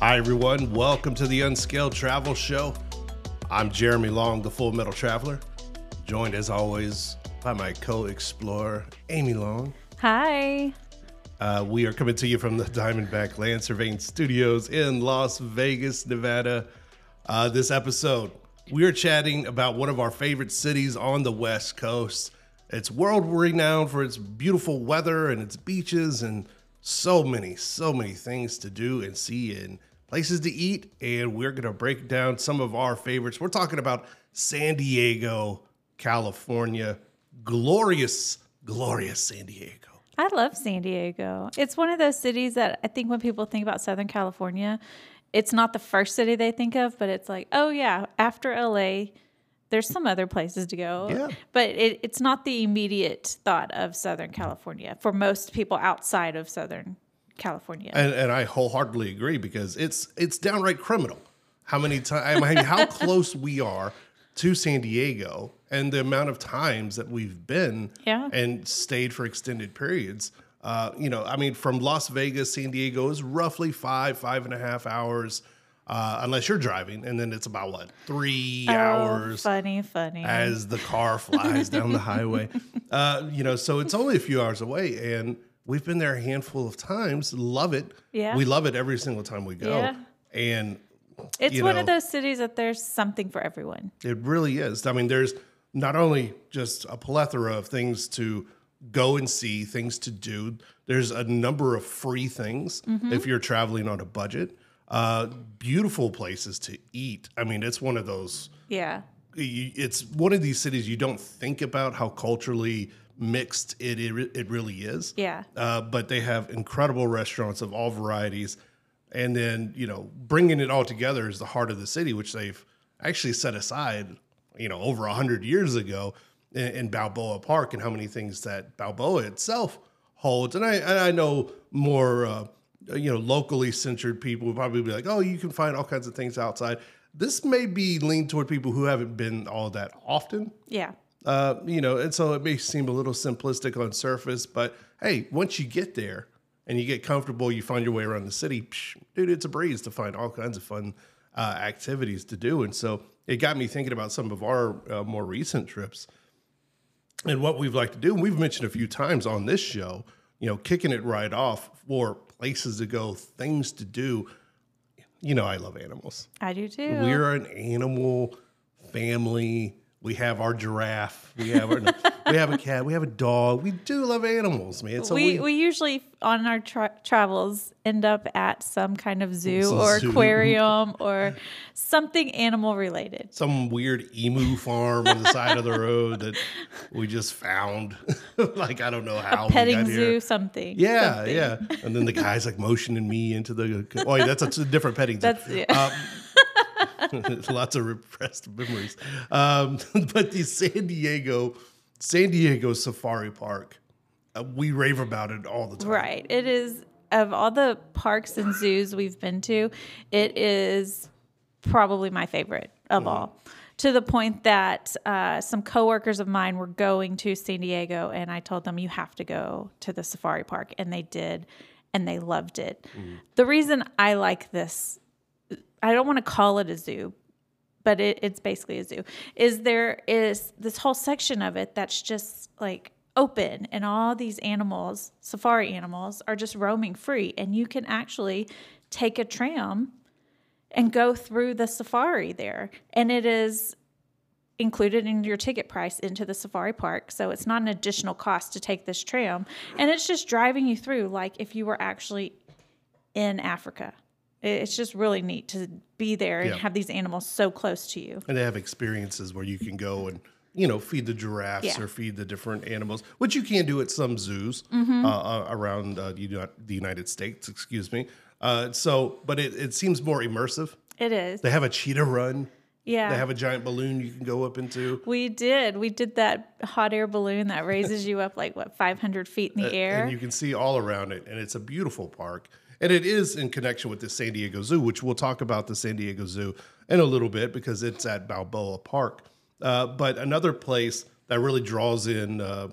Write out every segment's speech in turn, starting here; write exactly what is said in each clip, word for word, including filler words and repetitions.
Hi everyone, welcome to the Unscaled Travel Show. I'm Jeremy Long, the Full Metal Traveler, joined as always by my co-explorer, Amy Long. Hi. Uh, we are coming to you from the Diamondback Land Surveying Studios in Las Vegas, Nevada. Uh, this episode, we are chatting about one of our favorite cities on the West Coast. It's world-renowned for its beautiful weather and its beaches and so many, so many things to do and see and places to eat, and we're going to break down some of our favorites. We're talking about San Diego, California. Glorious, glorious San Diego. I love San Diego. It's one of those cities that I think when people think about Southern California, it's not the first city they think of, but it's like, oh yeah, after L A, there's some other places to go. Yeah. But it, it's not the immediate thought of Southern California for most people outside of Southern California. And, and I wholeheartedly agree because it's it's downright criminal how many times, I mean, how close we are to San Diego and the amount of times that we've been yeah. and stayed for extended periods. Uh, you know, I mean, from Las Vegas, San Diego is roughly five, five and a half hours, uh, unless you're driving. And then it's about, what, three oh, hours. Funny, funny. As the car flies down the highway. Uh, you know, so it's only a few hours away. And we've been there a handful of times. Love it. Yeah. We love it every single time we go. Yeah. And it's you know, one of those cities that there's something for everyone. It really is. I mean, there's not only just a plethora of things to go and see, things to do. There's a number of free things mm-hmm. if you're traveling on a budget. Uh, beautiful places to eat. I mean, it's one of those. Yeah. It's one of these cities you don't think about how culturally mixed it it, it really is. Yeah. Uh, but they have incredible restaurants of all varieties. And then, you know, bringing it all together is the heart of the city, which they've actually set aside, you know, over one hundred years ago in, in Balboa Park and how many things that Balboa itself holds. And I, and I know more, uh, you know, locally centered people would probably be like, oh, you can find all kinds of things outside. This may be leaned toward people who haven't been all that often. Yeah. Uh, you know, and so it may seem a little simplistic on surface, but hey, once you get there, and you get comfortable, you find your way around the city, psh, dude, it's a breeze to find all kinds of fun uh, activities to do. And so it got me thinking about some of our uh, more recent trips and what we've liked to do. And we've mentioned a few times on this show, you know, kicking it right off for places to go, things to do. You know, I love animals. I do too. We're an animal family. We have our giraffe. We have our, no, we have a cat. We have a dog. We do love animals, man. So we, we, we usually on our tra- travels end up at some kind of zoo or zoo. aquarium or something animal related. Some weird emu farm on the side of the road that we just found. Like I don't know how. A petting we got zoo, here. something. Yeah, something. yeah. And then the guy's like motioning me into the. Oh, yeah, that's a, a different petting zoo. That's yeah. Um, lots of repressed memories. Um, but the San Diego, San Diego Safari Park, uh, we rave about it all the time. Right. It is, of all the parks and zoos we've been to, it is probably my favorite of mm-hmm. all. To the point that uh, some coworkers of mine were going to San Diego, and I told them, you have to go to the Safari Park. And they did, and they loved it. Mm-hmm. The reason I like this, I don't want to call it a zoo, but it, it's basically a zoo, is there is this whole section of it that's just like open and all these animals, safari animals, are just roaming free. And you can actually take a tram and go through the safari there. And it is included in your ticket price into the safari park. So it's not an additional cost to take this tram. And it's just driving you through like if you were actually in Africa. It's just really neat to be there and yeah. have these animals so close to you. And they have experiences where you can go and, you know, feed the giraffes yeah. or feed the different animals, which you can do at some zoos mm-hmm. uh, around uh, the United States, excuse me. Uh, so, but it, it seems more immersive. It is. They have a cheetah run. Yeah. They have a giant balloon you can go up into. We did. We did that hot air balloon that raises you up like, what, five hundred feet in the uh, air? And you can see all around it. And it's a beautiful park. And it is in connection with the San Diego Zoo, which we'll talk about the San Diego Zoo in a little bit because it's at Balboa Park. Uh, but another place that really draws in uh,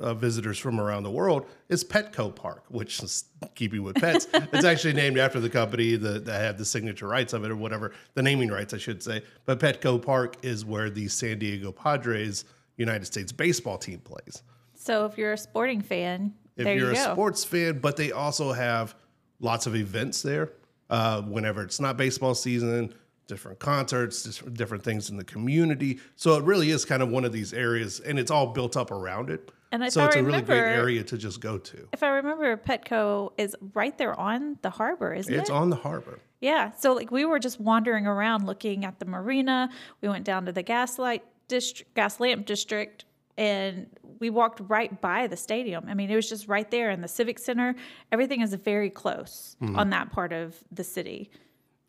uh, visitors from around the world is Petco Park, which is keeping with pets. It's actually named after the company that, that had the signature rights of it, or whatever, the naming rights, I should say. But Petco Park is where the San Diego Padres United States baseball team plays. So if you're a sporting fan, if there you're you go. a sports fan, but they also have lots of events there. Uh, whenever it's not baseball season, different concerts, different things in the community. So it really is kind of one of these areas, and it's all built up around it. And so it's a really great area to just go to. If I remember, Petco is right there on the harbor, isn't it? It's on the harbor. Yeah. So like we were just wandering around looking at the marina. We went down to the gaslight district, Gaslamp District, and we walked right by the stadium. I mean, it was just right there in the Civic Center. Everything is very close mm-hmm. on that part of the city.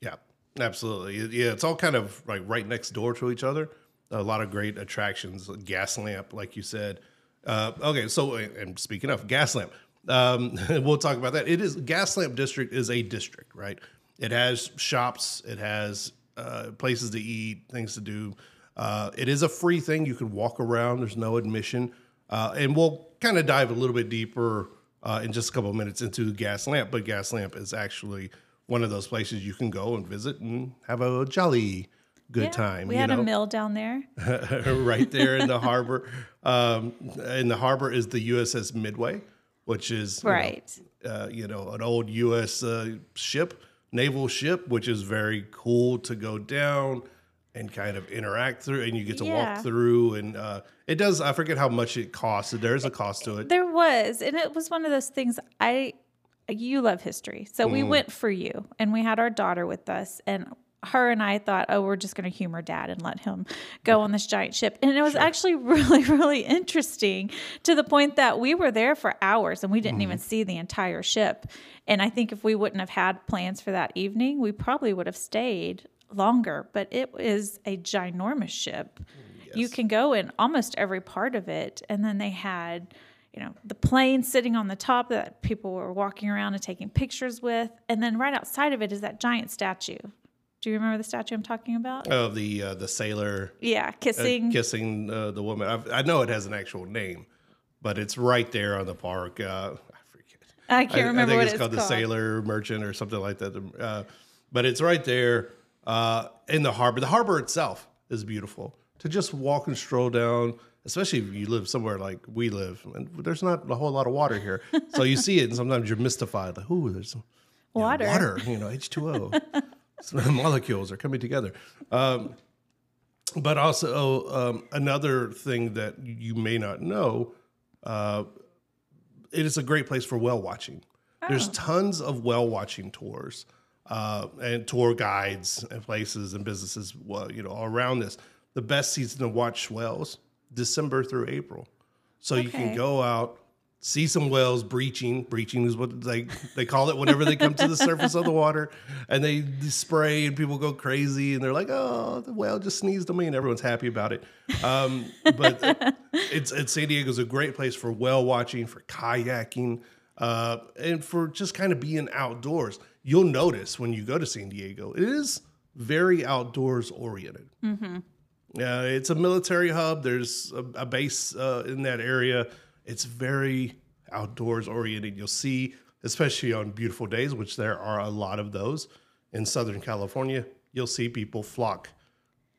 Yeah, absolutely. Yeah, it's all kind of like right next door to each other. A lot of great attractions. Gaslamp, like you said. Uh, okay, so and speaking of Gaslamp, um, we'll talk about that. It is Gaslamp District is a district, right? It has shops. It has uh, places to eat, things to do. Uh, it is a free thing. You can walk around. There's no admission. Uh, and we'll kind of dive a little bit deeper uh, in just a couple of minutes into Gaslamp. But Gaslamp is actually one of those places you can go and visit and have a jolly good yeah, time. We you had know? a mill down there. Right there in the harbor. Um, in the harbor is the U S S Midway, which is right. you, know, uh, you know, an old U S Uh, ship, naval ship, which is very cool to go down and kind of interact through, and you get to yeah. walk through, and uh, it does, I forget how much it costs. There's a cost to it. There was, and it was one of those things, I, you love history, so mm. we went for you, and we had our daughter with us, and her and I thought, oh, we're just going to humor dad and let him go on this giant ship. And it was sure. actually really, really interesting to the point that we were there for hours and we didn't mm-hmm. even see the entire ship. And I think if we wouldn't have had plans for that evening, we probably would have stayed longer, but it is a ginormous ship. Yes. You can go in almost every part of it. And then they had, you know, the plane sitting on the top that people were walking around and taking pictures with. And then right outside of it is that giant statue. Do you remember the statue I'm talking about? Oh, the uh, the sailor. Yeah, kissing. Uh, kissing uh, the woman. I've, I know it has an actual name, but it's right there on the park. Uh, I forget. I can't I, remember I what it's called. I think it's called the Sailor Merchant or something like that. Uh, but it's right there. Uh, in the harbor, the harbor itself is beautiful to just walk and stroll down, especially if you live somewhere like we live, and there's not a whole lot of water here. So you see it, and sometimes you're mystified, like, "Ooh, there's some, water, know, water, you know, H two O, some molecules are coming together." Um, but also um, another thing that you may not know, uh, it is a great place for whale watching. Oh. There's tons of whale watching tours. Uh, and tour guides and places and businesses, well, you know, all around this. The best season to watch whales, December through April. So okay. you can go out, see some whales breaching. Breaching is what they, they call it whenever they come to the surface of the water. And they spray and people go crazy. And they're like, oh, the whale just sneezed on me. And everyone's happy about it. Um, but it's, it's San Diego's a great place for whale watching, for kayaking, uh, and for just kind of being outdoors. You'll notice when you go to San Diego, it is very outdoors oriented. Mm-hmm. Uh, it's a military hub. There's a, a base uh, in that area. It's very outdoors oriented. You'll see, especially on beautiful days, which there are a lot of those in Southern California, you'll see people flock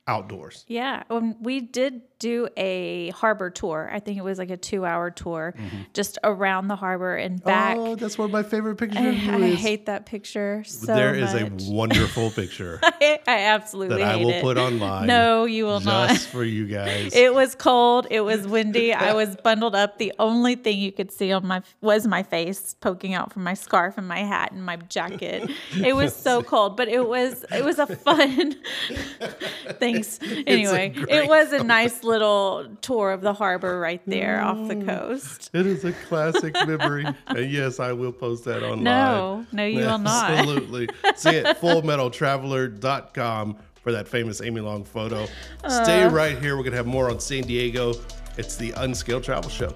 outdoors. Yeah. Um, we did do a harbor tour. I think it was like a two hour tour mm-hmm. just around the harbor and back. Oh, that's one of my favorite pictures. I, of I hate that picture so there much. There is a wonderful picture. I, I absolutely that hate I will it. put online. No, you will just not. Just for you guys. It was cold. It was windy. I was bundled up. The only thing you could see on my was my face poking out from my scarf and my hat and my jacket. It was so cold, but it was it was a fun thing. Anyway, it was a nice little tour of the harbor right there oh, off the coast. It is a classic memory. And yes, I will post that online. No, no, you will not. Absolutely. See it at full metal traveler dot com for that famous Amy Long photo. Uh, Stay right here. We're going to have more on San Diego. It's the Unscaled Travel Show.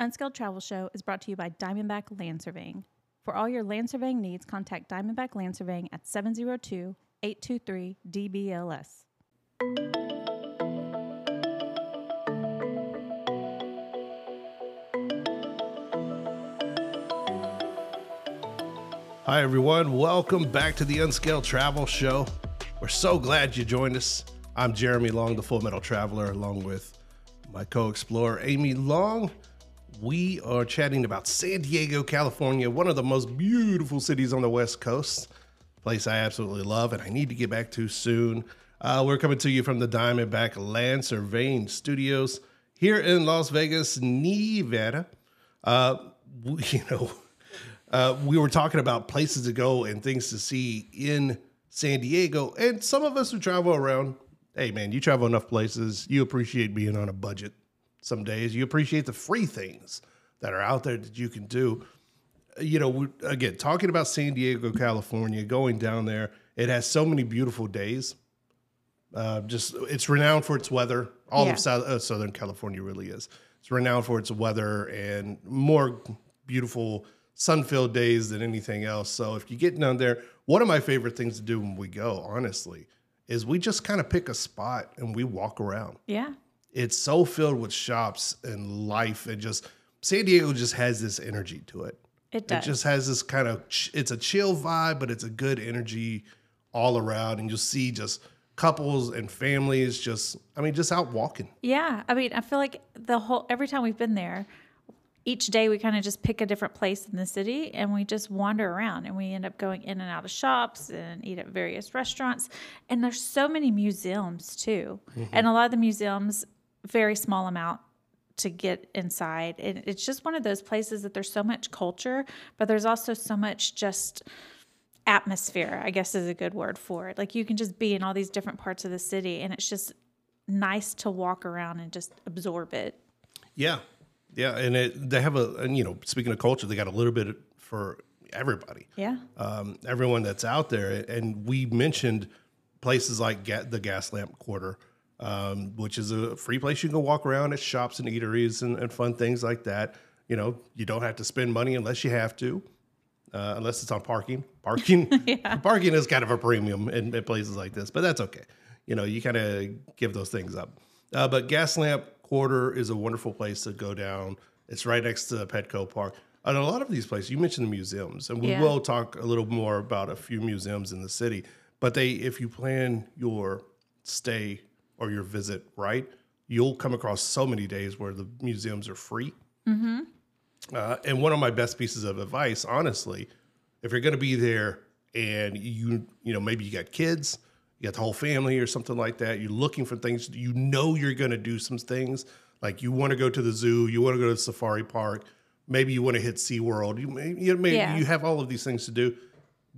Unscaled Travel Show is brought to you by Diamondback Land Surveying. For all your land surveying needs, contact Diamondback Land Surveying at seven zero two, eight two three, D B L S. Hi everyone, welcome back to the Unscaled Travel Show. We're so glad you joined us. I'm Jeremy Long, the Full Metal Traveler, along with my co-explorer Amy Long. We are chatting about San Diego, California, one of the most beautiful cities on the West Coast, place I absolutely love and I need to get back to soon. Uh, we're coming to you from the Diamondback Land Surveying Studios here in Las Vegas, Nevada. Uh, we, you know, uh, we were talking about places to go and things to see in San Diego, and some of us who travel around, hey man, you travel enough places, you appreciate being on a budget. Some days you appreciate the free things that are out there that you can do. You know, again, talking about San Diego, California, going down there, it has so many beautiful days. Uh, just it's renowned for its weather. All yeah. of South, uh, Southern California really is. It's renowned for its weather and more beautiful sun-filled days than anything else. So if you get down there, one of my favorite things to do when we go, honestly, is we just kind of pick a spot and we walk around. Yeah. It's so filled with shops and life, and just San Diego just has this energy to it. It does. It just has this kind of, it's a chill vibe, but it's a good energy all around. And you'll see just couples and families just, I mean, just out walking. Yeah. I mean, I feel like the whole, every time we've been there, each day we kind of just pick a different place in the city and we just wander around, and we end up going in and out of shops and eat at various restaurants. And there's so many museums too. Mm-hmm. And a lot of the museums, very small amount to get inside. And it's just one of those places that there's so much culture, but there's also so much just atmosphere, I guess is a good word for it. Like you can just be in all these different parts of the city, and it's just nice to walk around and just absorb it. Yeah. Yeah. And it, they have a, and you know, speaking of culture, they got a little bit for everybody. Yeah. Um, everyone that's out there. And we mentioned places like Ga- the Gaslamp Quarter, Um, which is a free place you can go walk around at shops and eateries and, and fun things like that. You know, you don't have to spend money unless you have to, uh, unless it's on parking. Parking yeah. parking is kind of a premium in, in places like this, but that's okay. You know, you kind of give those things up. Uh, but Gaslamp Quarter is a wonderful place to go down. It's right next to Petco Park. And a lot of these places, you mentioned the museums, and we yeah. will talk a little more about a few museums in the city. But they, if you plan your stay or your visit right, you'll come across so many days where the museums are free. Mm-hmm. Uh, and one of my best pieces of advice, honestly, if you're going to be there and you, you know, maybe you got kids, you got the whole family or something like that, you're looking for things, you know, you're going to do some things like you want to go to the zoo, you want to go to the safari park, maybe you want to hit SeaWorld. You may, you know, maybe yeah. you have all of these things to do.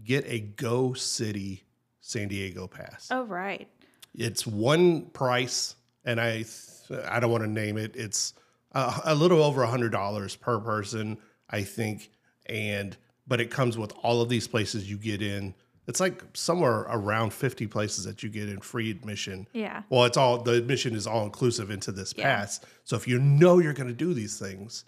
Get a Go City San Diego Pass. Oh, right. It's one price, and I I don't want to name it. It's a, a little over one hundred dollars per person, I think, and but it comes with all of these places you get in. It's like somewhere around fifty places that you get in free admission. Yeah. Well, it's all the admission is all inclusive into this yeah. pass. So if you know you're going to do these things,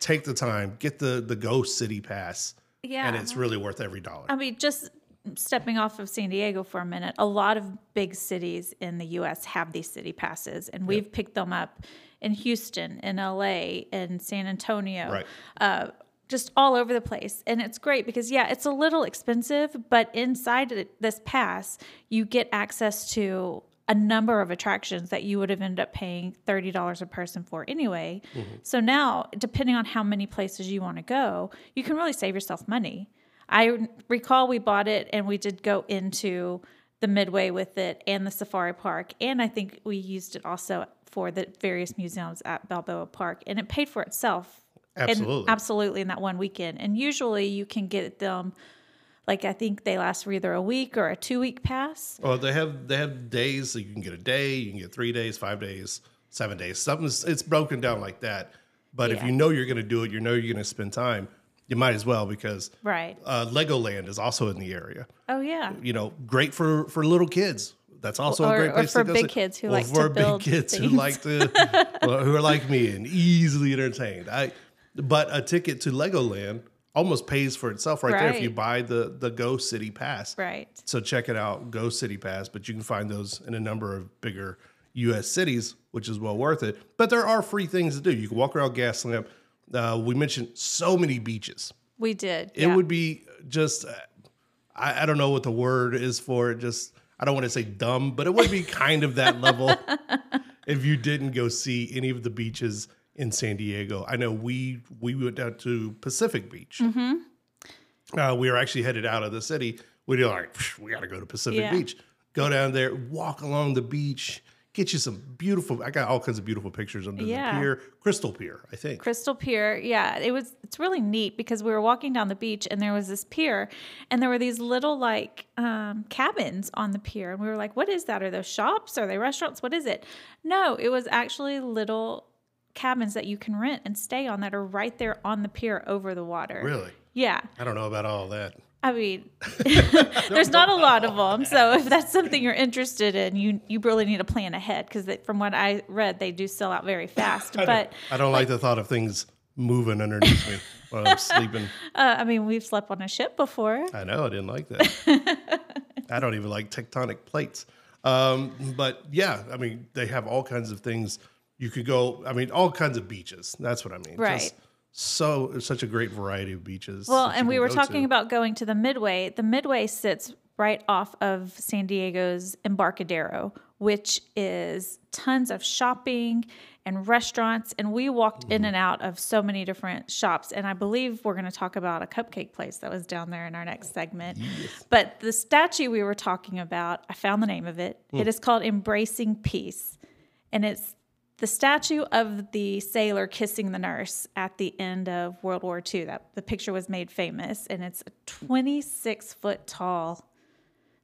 take the time, get the the Go City Pass. Yeah. And it's really worth every dollar. I mean, just stepping off of San Diego for a minute, a lot of big cities in the U S have these city passes, and we've yep. picked them up in Houston, in L A, in San Antonio, right. uh, just all over the place. And it's great because, yeah, it's a little expensive, but inside this pass, you get access to a number of attractions that you would have ended up paying thirty dollars a person for anyway. Mm-hmm. So now, depending on how many places you want to go, you can really save yourself money. I recall we bought it and we did go into the Midway with it and the Safari Park. And I think we used it also for the various museums at Balboa Park. And it paid for itself. Absolutely. And absolutely in that one weekend. And usually you can get them, like I think they last for either a week or a two-week pass. Well, they have they have days. So you can get a day, you can get three days, five days, seven days. Something's, it's broken down like that. But yeah. if you know you're going to do it, you know you're going to spend time. You might as well, because right. uh, Legoland is also in the area. Oh, yeah. You know, great for, for little kids. That's also or, a great place to go. Or for big kids who like to build things. Who like to, who are like me and easily entertained. I, but a ticket to Legoland almost pays for itself right, right there if you buy the the Go City Pass. Right. So check it out, Go City Pass. But you can find those in a number of bigger U S cities, which is well worth it. But there are free things to do. You can walk around Gaslamp. Uh, we mentioned so many beaches. We did. It yeah. would be just, uh, I, I don't know what the word is for it. Just, I don't want to say dumb, but it would be kind of that level if you didn't go see any of the beaches in San Diego. I know we we went down to Pacific Beach. Mm-hmm. Uh, we were actually headed out of the city. We'd be like, we got to go to Pacific yeah. Beach. Go down there, walk along the beach. Get you some beautiful, I got all kinds of beautiful pictures under yeah. the pier. Crystal Pier, I think. Crystal Pier, yeah. It was, it's really neat because we were walking down the beach and there was this pier and there were these little like um, cabins on the pier. And we were like, what is that? Are those shops? Are they restaurants? What is it? No, it was actually little cabins that you can rent and stay on that are right there on the pier over the water. Really? Yeah. I don't know about all that. I mean, there's not a lot of them. So if that's something you're interested in, you you really need to plan ahead because from what I read, they do sell out very fast. I but don't, I don't like, like the thought of things moving underneath me while I'm sleeping. Uh, I mean, we've slept on a ship before. I know. I didn't like that. I don't even like tectonic plates. Um, but yeah, I mean, they have all kinds of things. You could go, I mean, all kinds of beaches. That's what I mean. Right. Just, So, such a great variety of beaches. Well, and we were talking to. about going to the Midway. The Midway sits right off of San Diego's Embarcadero, which is tons of shopping and restaurants. And we walked mm. in and out of so many different shops. And I believe we're going to talk about a cupcake place that was down there in our next segment. Yes. But the statue we were talking about, I found the name of it. Mm. It is called Embracing Peace. And it's the statue of the sailor kissing the nurse at the end of World War Two. That the picture was made famous, and it's a twenty-six foot tall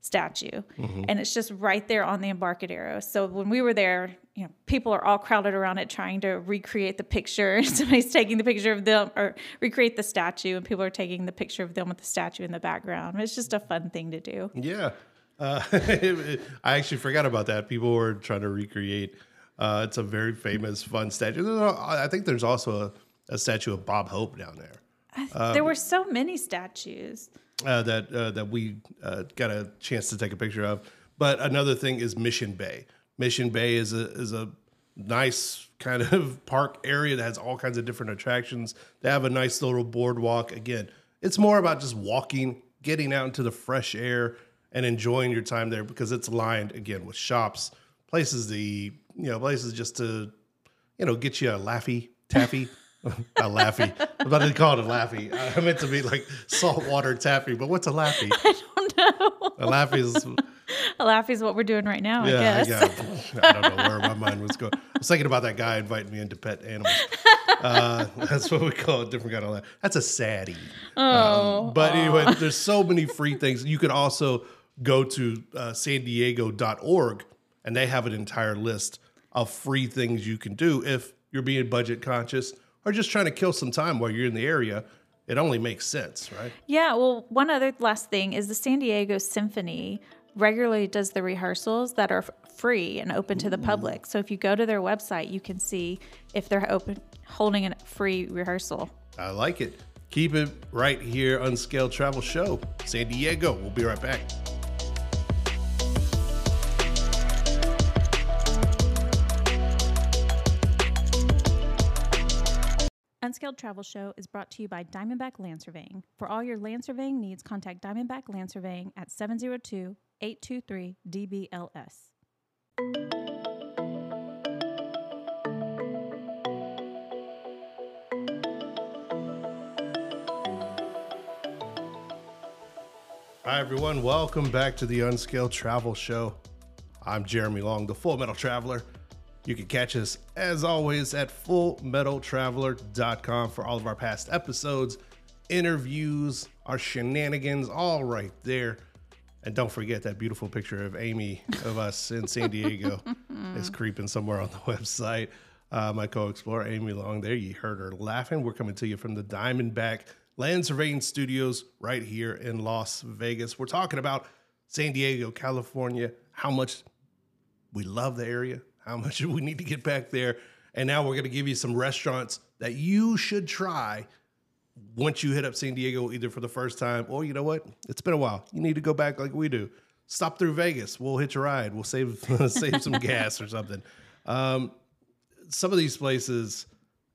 statue, mm-hmm. and it's just right there on the Embarcadero. So when we were there, you know, people are all crowded around it trying to recreate the picture. Somebody's taking the picture of them, or recreate the statue, and people are taking the picture of them with the statue in the background. It's just a fun thing to do. Yeah, uh, I actually forgot about that. People were trying to recreate. Uh, it's a very famous, fun statue. I think there's also a, a statue of Bob Hope down there. Um, there were so many statues uh, that uh, that we uh, got a chance to take a picture of. But another thing is Mission Bay. Mission Bay is a is a nice kind of park area that has all kinds of different attractions. They have a nice little boardwalk. Again, it's more about just walking, getting out into the fresh air, and enjoying your time there because it's lined again with shops, places to eat. You know, places just to, you know, get you a Laffy Taffy. A Laffy. I'm about to call it a Laffy. I meant to be like saltwater taffy, but what's a Laffy? I don't know. A Laffy is... A Laffy is what we're doing right now, yeah, I guess. Yeah, I don't know where my mind was going. I was thinking about that guy inviting me into pet animals. Uh, that's what we call a different kind of Laffy. That's a Saddie. Oh. Um, but anyway, aw. There's so many free things. You could also go to uh, san diego dot org. And they have an entire list of free things you can do if you're being budget conscious or just trying to kill some time while you're in the area. It only makes sense, right? Yeah. Well, one other last thing is the San Diego Symphony regularly does the rehearsals that are free and open to the public. So if you go to their website, you can see if they're open, holding a free rehearsal. I like it. Keep it right here, Unscaled Travel Show, San Diego. We'll be right back. Unscaled Travel Show is brought to you by Diamondback Land Surveying. For all your land surveying needs, contact Diamondback Land Surveying at seven zero two, eight two three, D B L S. Hi, everyone. Welcome back to the Unscaled Travel Show. I'm Jeremy Long, the Full Metal Traveler. You can catch us, as always, at full metal traveler dot com for all of our past episodes, interviews, our shenanigans, all right there. And don't forget that beautiful picture of Amy, of us in San Diego, is creeping somewhere on the website. Uh, my co-explorer, Amy Long, there. You heard her laughing. We're coming to you from the Diamondback Land Surveying Studios right here in Las Vegas. We're talking about San Diego, California, how much we love the area. How much we need to get back there. And now we're going to give you some restaurants that you should try once you hit up San Diego, either for the first time or, you know what, it's been a while, you need to go back like we do. Stop through Vegas. We'll hitch a ride. We'll save save some gas or something. Um, some of these places,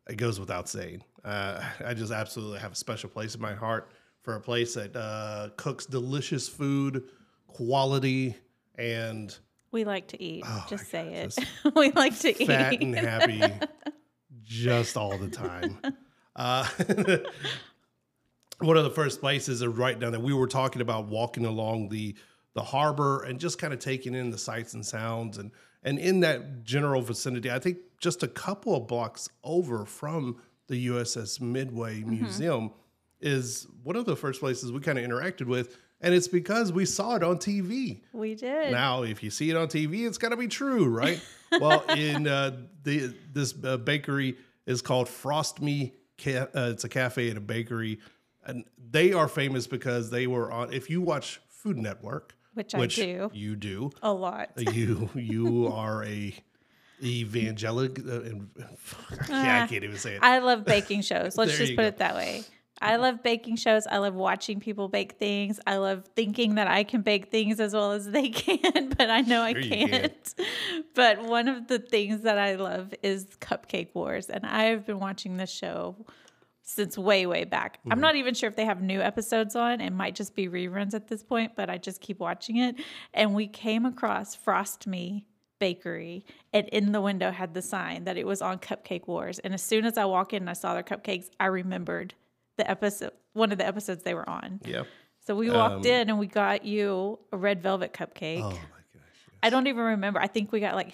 it goes without saying. Uh, I just absolutely have a special place in my heart for a place that uh, cooks delicious food, quality, and... We like to eat. Oh, just say it. We like to eat. Fat and happy just all the time. Uh, one of the first places right down there, we were talking about walking along the the harbor and just kind of taking in the sights and sounds. And, and in that general vicinity, I think just a couple of blocks over from the U S S Midway mm-hmm. Museum is one of the first places we kind of interacted with. And it's because we saw it on T V. We did. Now, if you see it on T V, it's got to be true, right? Well, in uh, the this uh, bakery is called Frost Me. Ca- uh, it's a cafe and a bakery. And they are famous because they were on, if you watch Food Network, Which, which I do. You do. A lot. You you are a evangelical. Uh, yeah, I can't even say it. I love baking shows. Let's just put go. it that way. I love baking shows. I love watching people bake things. I love thinking that I can bake things as well as they can, but I know I sure can't. Can. But one of the things that I love is Cupcake Wars. And I've been watching this show since way, way back. Mm-hmm. I'm not even sure if they have new episodes on. It might just be reruns at this point, but I just keep watching it. And we came across Frost Me Bakery, and in the window had the sign that it was on Cupcake Wars. And as soon as I walked in and I saw their cupcakes, I remembered the episode, one of the episodes they were on. Yeah. So we walked um, in and we got you a red velvet cupcake. Oh my gosh. Yes. I don't even remember. I think we got like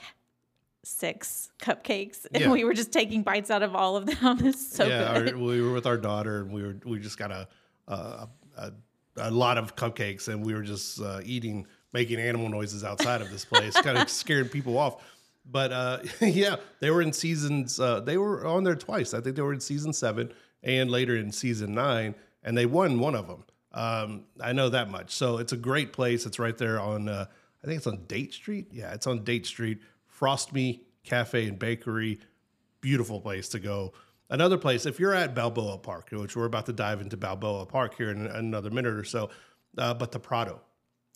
six cupcakes and yeah. we were just taking bites out of all of them. It's so yeah, good. Our, we were with our daughter and we were we just got a a, a, a lot of cupcakes and we were just uh, eating, making animal noises outside of this place, kind of scared people off. But uh, yeah, they were in seasons. Uh, they were on there twice. I think they were in season seven and later in season nine, and they won one of them. Um, I know that much. So it's a great place. It's right there on, uh, I think it's on Date Street. Yeah, it's on Date Street. Frost Me Cafe and Bakery, beautiful place to go. Another place, if you're at Balboa Park, which we're about to dive into Balboa Park here in another minute or so, uh, but the Prado.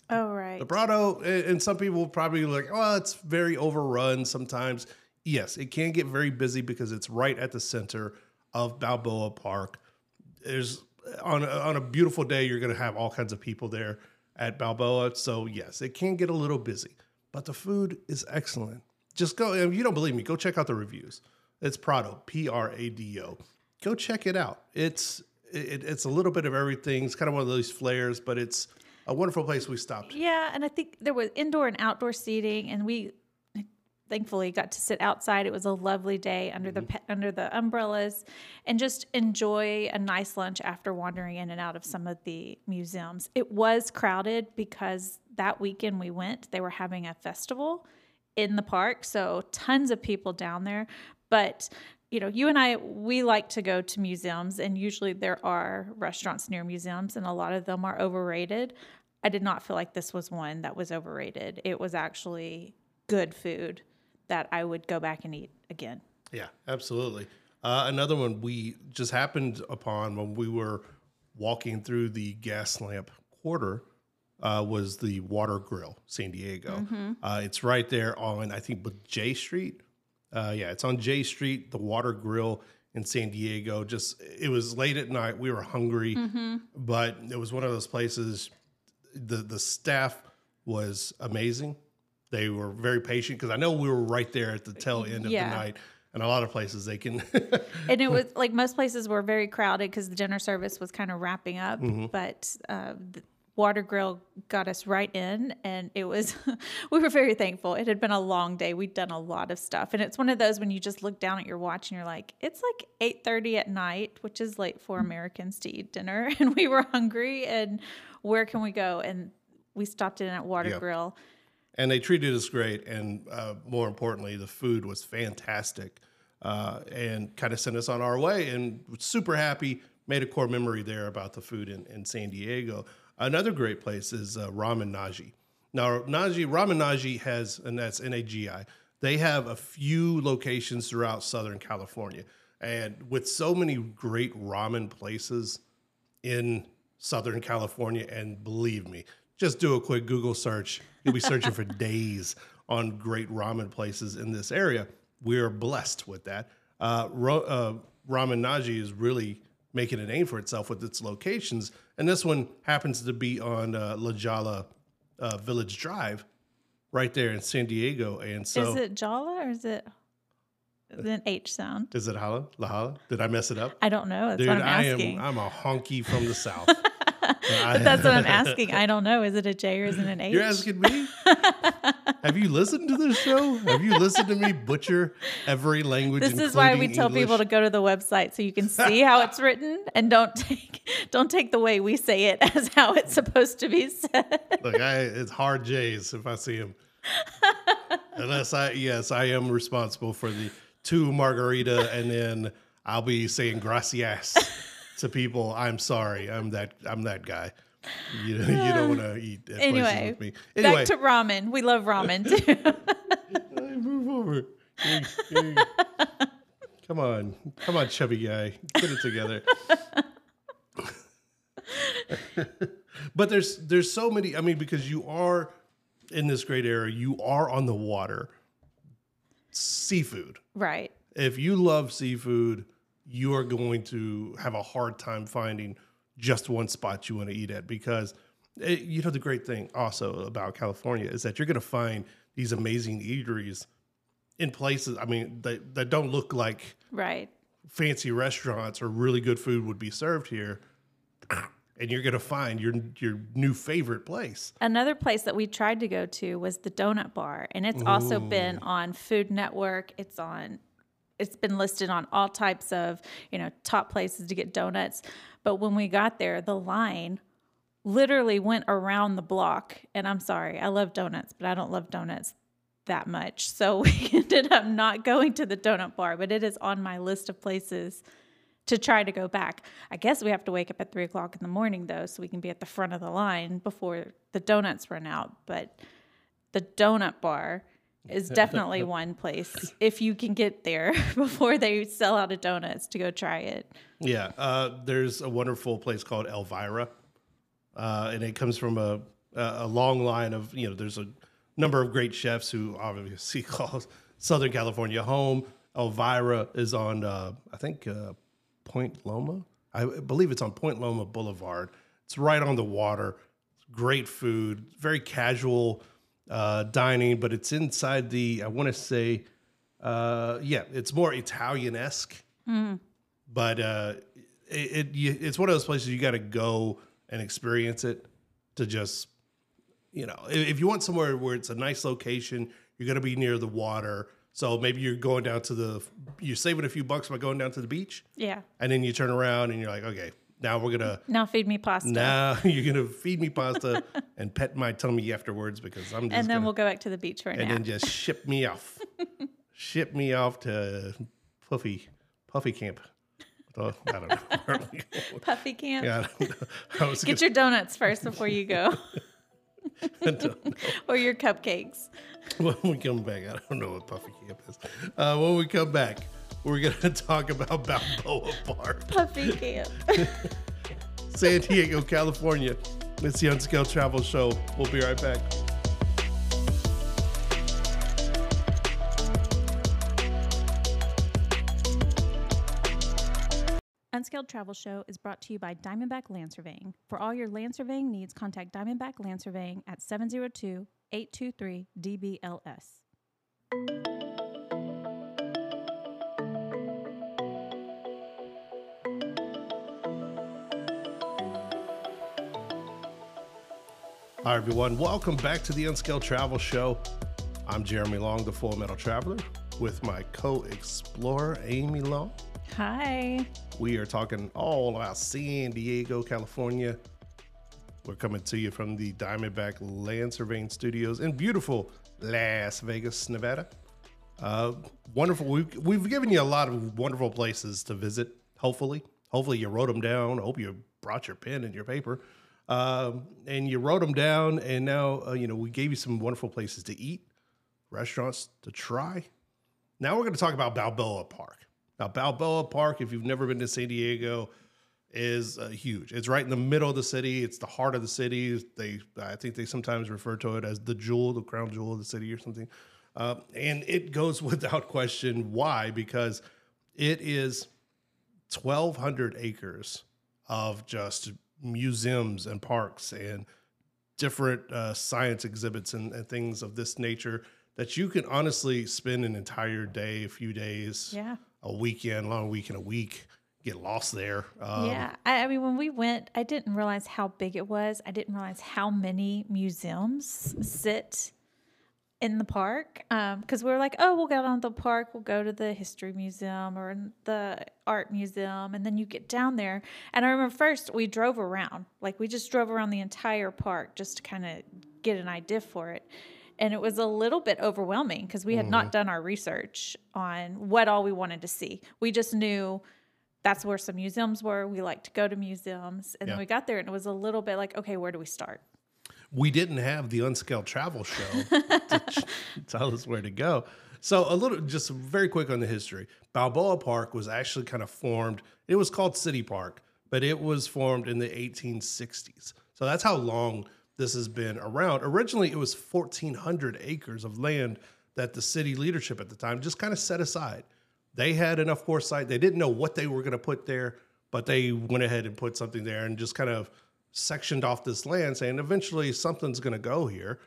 Oh, right. The Prado, and some people probably like, oh, it's very overrun sometimes. Yes, it can get very busy because it's right at the center of Balboa Park. There's on a, on a beautiful day, you're going to have all kinds of people there at Balboa. So yes, it can get a little busy, but the food is excellent. Just go. If you don't believe me, go check out the reviews. It's Prado, P R A D O. Go check it out. It's it, it's a little bit of everything. It's kind of one of those flares, but it's a wonderful place we stopped. Yeah, and I think there was indoor and outdoor seating, and we thankfully got to sit outside. It was a lovely day under mm-hmm. the pe- under the umbrellas and just enjoy a nice lunch after wandering in and out of some of the museums. It was crowded because that weekend we went, they were having a festival in the park, so tons of people down there. But, you know, you and I, we like to go to museums, and usually there are restaurants near museums, and a lot of them are overrated. I did not feel like this was one that was overrated. It was actually good food that I would go back and eat again. Yeah, absolutely. Uh, another one we just happened upon when we were walking through the Gaslamp Quarter uh, was the Water Grill, San Diego. Mm-hmm. Uh, it's right there on, I think, J Street. Uh, yeah, it's on J Street, the Water Grill in San Diego. Just, it was late at night. We were hungry, mm-hmm. but it was one of those places. The, the staff was amazing. They were very patient because I know we were right there at the tail end of yeah. the night, and a lot of places they can. And it was like most places were very crowded because the dinner service was kind of wrapping up, mm-hmm. but uh, the Water Grill got us right in, and it was we were very thankful. It had been a long day; we'd done a lot of stuff, and it's one of those when you just look down at your watch and you're like, it's like eight thirty at night, which is late for Americans to eat dinner, and we were hungry, and where can we go? And we stopped in at Water yep. Grill. And they treated us great, and uh, more importantly, the food was fantastic uh, and kind of sent us on our way, and super happy, made a core memory there about the food in, in San Diego. Another great place is uh, Ramen Nagi. Now, Nagi, Ramen Nagi has, and that's N A G I, they have a few locations throughout Southern California. And with so many great ramen places in Southern California, and believe me, just do a quick Google search. You'll be searching for days on great ramen places in this area. We are blessed with that. Uh, Ro- uh, Ramen Nagi is really making a name for itself with its locations. And this one happens to be on uh, La Jolla uh, Village Drive right there in San Diego. And so, is it Jolla or is it an H sound? Is it Hala? La Jolla? Did I mess it up? I don't know. That's Dude, what I'm asking. I am, I'm a honky from the South. But that's what I'm asking. I don't know. Is it a J or is it an H? You're asking me? Have you listened to this show? Have you listened to me butcher every language? This is why we tell English? people to go to the website so you can see how it's written, and don't take don't take the way we say it as how it's supposed to be said. Look, I, it's hard J's if I see them. Unless I, yes, I am responsible for the two margarita, and then I'll be saying gracias. To people, I'm sorry. I'm that. I'm that guy. You know, you don't want to eat at anyway, places with me. Anyway, back to ramen. We love ramen too. Move over. Hey, hey. Come on, come on, chubby guy. Put it together. But there's there's so many. I mean, because you are in this great area, you are on the water. Seafood, right? If you love seafood, you are going to have a hard time finding just one spot you want to eat at, because it, you know, the great thing also about California is that you're going to find these amazing eateries in places, I mean, that, that don't look like right fancy restaurants or really good food would be served here. And you're going to find your your new favorite place. Another place that we tried to go to was the Donut Bar. And it's Ooh. also been on Food Network. It's on... It's been listed on all types of, you know, top places to get donuts. But when we got there, the line literally went around the block. And I'm sorry, I love donuts, but I don't love donuts that much. So we ended up not going to the Donut Bar, but it is on my list of places to try to go back. I guess we have to wake up at three o'clock in the morning, though, so we can be at the front of the line before the donuts run out. But the Donut Bar is definitely one place, if you can get there before they sell out of donuts, to go try it. Yeah. Uh, there's a wonderful place called Elvira. Uh, and it comes from a, a long line of, you know, there's a number of great chefs who obviously call Southern California home. Elvira is on, uh, I think, uh, Point Loma. I believe it's on Point Loma Boulevard. It's right on the water. Great food, very casual Uh, dining, but it's inside the, I want to say, uh, yeah, it's more Italian-esque, mm. but uh, it, it it's one of those places you got to go and experience it to just, you know, if you want somewhere where it's a nice location, you're going to be near the water. So maybe you're going down to the, you're saving a few bucks by going down to the beach. Yeah. And then you turn around and you're like, okay, now we're going to... Now feed me pasta. Now you're going to feed me pasta and pet my tummy afterwards, because I'm just And then gonna, we'll go back to the beach for now. And nap. Then just ship me off. Ship me off to Puffy Puffy Camp. I don't know. Puffy Camp? Yeah, I don't know. I was Get gonna... your donuts first before you go. I don't know. Or your cupcakes. When we come back, I don't know what Puffy Camp is. Uh, when we come back, we're going to talk about Balboa Park. Puppy Camp. San Diego, California. It's the Unscaled Travel Show. We'll be right back. Unscaled Travel Show is brought to you by Diamondback Land Surveying. For all your land surveying needs, contact Diamondback Land Surveying at seven zero two, eight two three, D B L S. Hi, everyone. Welcome back to the Unscaled Travel Show. I'm Jeremy Long, the Full Metal Traveler, with my co-explorer, Amy Long. Hi. We are talking all about San Diego, California. We're coming to you from the Diamondback Land Surveying Studios in beautiful Las Vegas, Nevada. Uh, wonderful. We've, we've given you a lot of wonderful places to visit, hopefully. Hopefully you wrote them down. I hope you brought your pen and your paper. Um, and you wrote them down, and now, uh, you know, we gave you some wonderful places to eat, restaurants to try. Now we're going to talk about Balboa Park. Now, Balboa Park, if you've never been to San Diego, is uh, huge. It's right in the middle of the city. It's the heart of the city. They, I think they sometimes refer to it as the jewel, the crown jewel of the city or something. Uh, and it goes without question why, because it is twelve hundred acres of just museums and parks and different uh, science exhibits and, and things of this nature that you can honestly spend an entire day, a few days, yeah. a weekend, long weekend, a week, get lost there. Um, yeah. I, I mean, when we went, I didn't realize how big it was. I didn't realize how many museums sit in the park, because um, we were like, oh, we'll go down to the park, we'll go to the history museum or the art museum, and then you get down there. And I remember first we drove around, like we just drove around the entire park just to kind of get an idea for it. And it was a little bit overwhelming because we had mm-hmm. not done our research on what all we wanted to see. We just knew that's where some museums were. We like to go to museums. And yeah. then we got there and it was a little bit like, okay, where do we start? We didn't have the Unscaled travel show to tell us where to go. So a little, just very quick on the history. Balboa Park was actually kind of formed. It was called City Park, but it was formed in the eighteen sixties. So that's how long this has been around. Originally, it was fourteen hundred acres of land that the city leadership at the time just kind of set aside. They had enough foresight. They didn't know what they were going to put there, but they went ahead and put something there and just kind of sectioned off this land, saying eventually something's going to go here.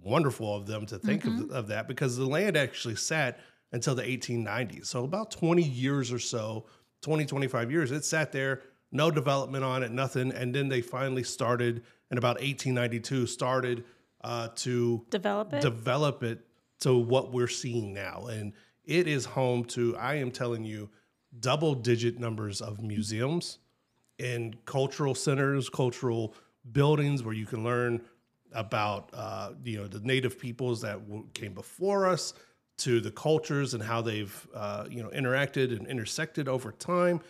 Wonderful of them to think mm-hmm. of, of that, because the land actually sat until the eighteen nineties. So about twenty years or so, twenty, twenty-five years, it sat there, no development on it, nothing. And then they finally started in about eighteen ninety-two, started uh, to develop it. develop it to what we're seeing now. And it is home to, I am telling you, double digit numbers of museums in cultural centers, cultural buildings where you can learn about, uh, you know, the native peoples that w- came before us, to the cultures and how they've, uh, you know, interacted and intersected over time,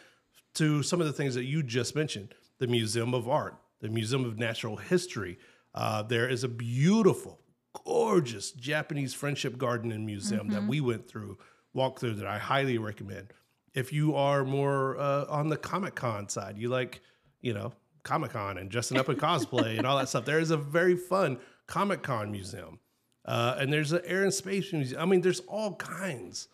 to some of the things that you just mentioned, the Museum of Art, the Museum of Natural History. Uh, there is a beautiful, gorgeous Japanese Friendship Garden and Museum mm-hmm. that we went through, walked through, that I highly recommend. If you are more uh, on the Comic Con side, you like, you know, Comic Con and dressing up in cosplay and all that stuff. There is a very fun Comic Con museum. Uh, and there's an air and space museum. I mean, there's all kinds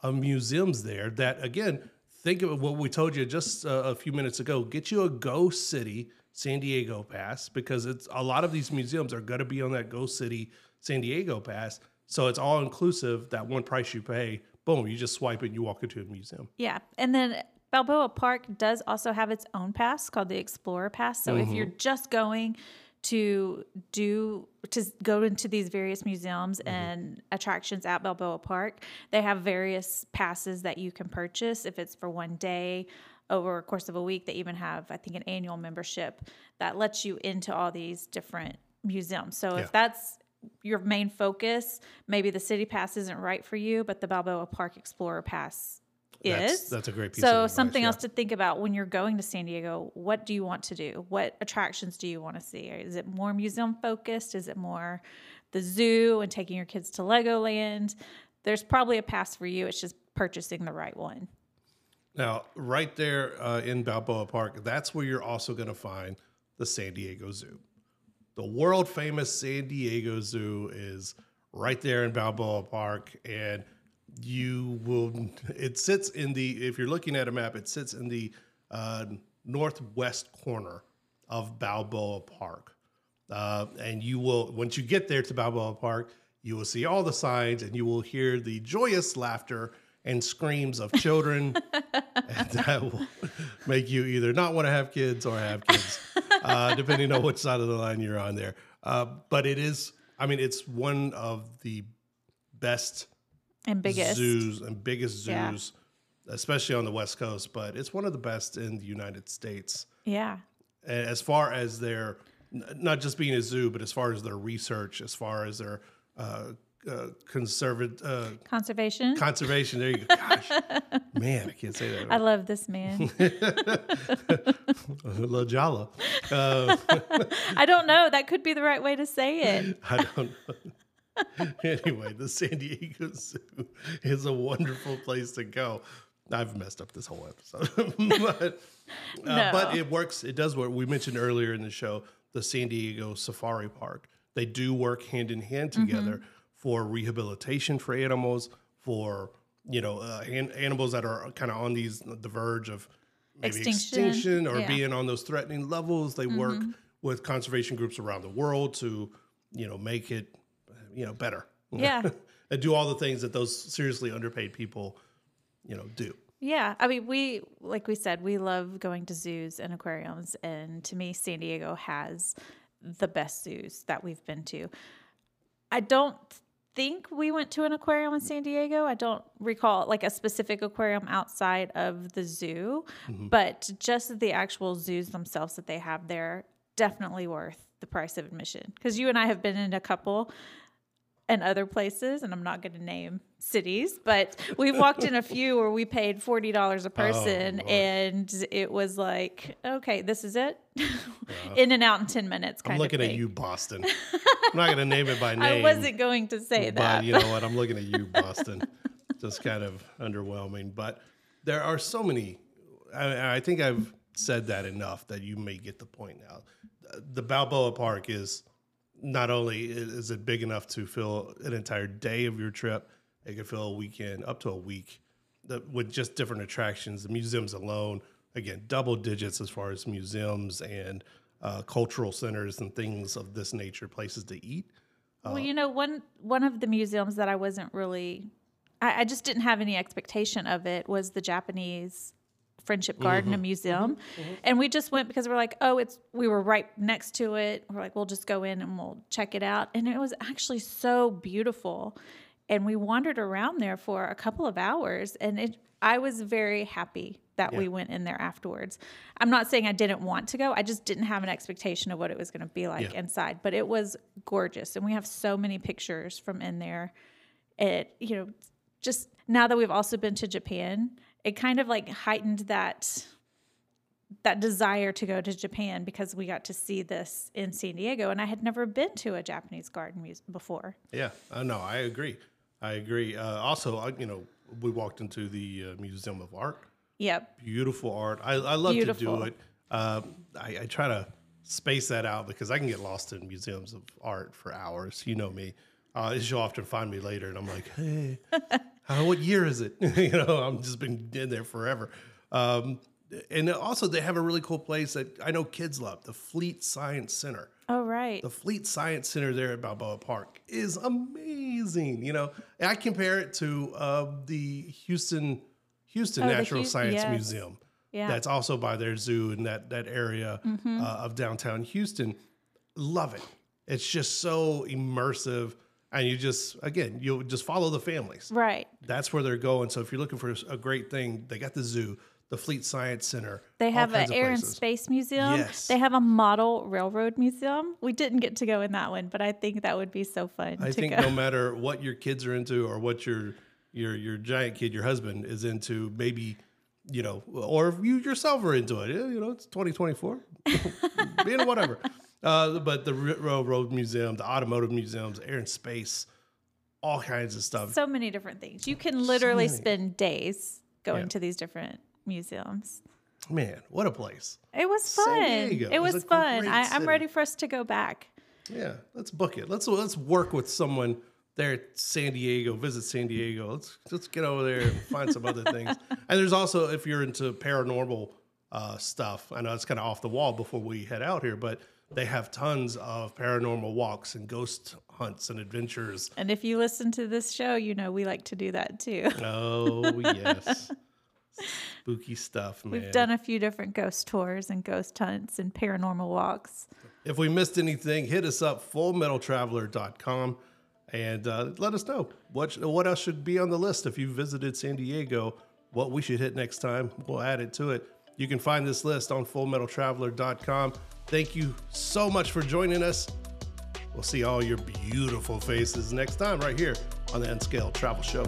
of museums there that, again, think of what we told you just uh, a few minutes ago. Get you a Go City San Diego Pass, because it's a lot of these museums are going to be on that Go City San Diego Pass. So it's all inclusive, that one price you pay. Boom, you just swipe it and you walk into a museum. Yeah. And then Balboa Park does also have its own pass called the Explorer Pass. So mm-hmm. if you're just going to do to go into these various museums mm-hmm. and attractions at Balboa Park, they have various passes that you can purchase if it's for one day. Over a course of a week, they even have, I think, an annual membership that lets you into all these different museums. So yeah. if that's your main focus, maybe the city pass isn't right for you, but the Balboa Park Explorer Pass is. That's, that's a great piece of advice. So something else to think about when you're going to San Diego. What do you want to do? What attractions do you want to see? Is it more museum focused? Is it more the zoo and taking your kids to Legoland? There's probably a pass for you. It's just purchasing the right one. Now, right there uh, in Balboa Park, that's where you're also going to find the San Diego Zoo. The world-famous San Diego Zoo is right there in Balboa Park, and you will, it sits in the, if you're looking at a map, it sits in the uh, northwest corner of Balboa Park. Uh, and you will, once you get there to Balboa Park, you will see all the signs, and you will hear the joyous laughter and screams of children, and that will make you either not want to have kids or have kids. Uh, depending on which side of the line you're on there. Uh, but it is, I mean, it's one of the best and biggest zoos and biggest zoos, yeah. especially on the West Coast, but it's one of the best in the United States. Yeah. As far as their, not just being a zoo, but as far as their research, as far as their uh, uh, conserva- uh, conservation, conservation. There you go. Gosh, man, I can't say that. I love this man. La Jolla. Uh, I don't know. That could be the right way to say it. I don't know. Anyway, the San Diego Zoo is a wonderful place to go. I've messed up this whole episode, but, uh, no. but it works. It does work. We mentioned earlier in the show, the San Diego Safari Park. They do work hand in hand together mm-hmm. for rehabilitation for animals, for, you know, uh, an- animals that are kind of on these, the verge of maybe extinction, extinction or yeah. being on those threatening levels. They mm-hmm. work with conservation groups around the world to, you know, make it, you know, better. Yeah. And do all the things that those seriously underpaid people, you know, do. Yeah. I mean, we, like we said, we love going to zoos and aquariums. And to me, San Diego has the best zoos that we've been to. I don't think we went to an aquarium in San Diego. I don't recall like a specific aquarium outside of the zoo, mm-hmm. but just the actual zoos themselves that they have there, definitely worth the price of admission. Because you and I have been in a couple and other places, and I'm not going to name cities, but we've walked in a few where we paid forty dollars a person, oh, and it was like, okay, this is it? Yeah. In and out in ten minutes kind of I'm looking of at you, Boston. I'm not going to name it by name. I wasn't going to say but that. But you know what? I'm looking at you, Boston. Just kind of underwhelming. But there are so many. I, I think I've said that enough that you may get the point now. The Balboa Park is... Not only is it big enough to fill an entire day of your trip, it can fill a weekend, up to a week, with just different attractions. The museums alone, again, double digits as far as museums and uh, cultural centers and things of this nature, places to eat. Uh, well, you know, one one of the museums that I wasn't really, I, I just didn't have any expectation of it was the Japanese Friendship Garden, mm-hmm. a museum. Mm-hmm. And we just went because we're like, oh, it's, we were right next to it. We're like, we'll just go in and we'll check it out. And it was actually so beautiful. And we wandered around there for a couple of hours. And it, I was very happy that yeah. we went in there afterwards. I'm not saying I didn't want to go. I just didn't have an expectation of what it was going to be like yeah. inside, but it was gorgeous. And we have so many pictures from in there. It, you know, just now that we've also been to Japan, it kind of like heightened that that desire to go to Japan because we got to see this in San Diego, and I had never been to a Japanese garden muse- before. Yeah, uh, no, I agree. I agree. Uh, also, I, you know, we walked into the uh, Museum of Art. Yep. Beautiful art. I, I love Beautiful. to do it. Um, I, I try to space that out because I can get lost in museums of art for hours. You know me. Uh, she'll often find me later, and I'm like, hey. Uh, what year is it? you know, I've just been in there forever. Um, and also, they have a really cool place that I know kids love, the Fleet Science Center. Oh, right. The Fleet Science Center there at Balboa Park is amazing. You know, and I compare it to uh, the Houston Houston oh, Natural H- Science yes. Museum. Yeah. That's also by their zoo in that, that area mm-hmm. uh, of downtown Houston. Love it. It's just so immersive. And you just, again, you just follow the families. Right. That's where they're going. So if you're looking for a great thing, they got the zoo, the Fleet Science Center. They have an air and space museum. Yes. They have a model railroad museum. We didn't get to go in that one, but I think that would be so fun. I think no matter what your kids are into or what your your your giant kid, your husband is into, maybe, you know, or if you yourself are into it, you know, it's twenty twenty-four, you know, whatever. Uh, but the Railroad Museum, the Automotive Museums, Air and Space, all kinds of stuff. So many different things. You can literally so spend days going yeah. to these different museums. Man, what a place. It was fun. San Diego. It was, was fun. I, I'm ready for us to go back. Yeah, let's book it. Let's let's work with someone there at San Diego, visit San Diego. Let's, let's get over there and find some other things. And there's also, if you're into paranormal uh, stuff, I know it's kind of off the wall before we head out here, but... They have tons of paranormal walks and ghost hunts and adventures. And if you listen to this show, you know we like to do that too. Oh, yes. Spooky stuff, man. We've done a few different ghost tours and ghost hunts and paranormal walks. If we missed anything, hit us up, full metal traveler dot com, and uh, let us know what, sh- what else should be on the list. If you visited San Diego, what we should hit next time, we'll add it to it. You can find this list on full metal traveler dot com. Thank you so much for joining us. We'll see all your beautiful faces next time right here on the Unscaled Travel Show.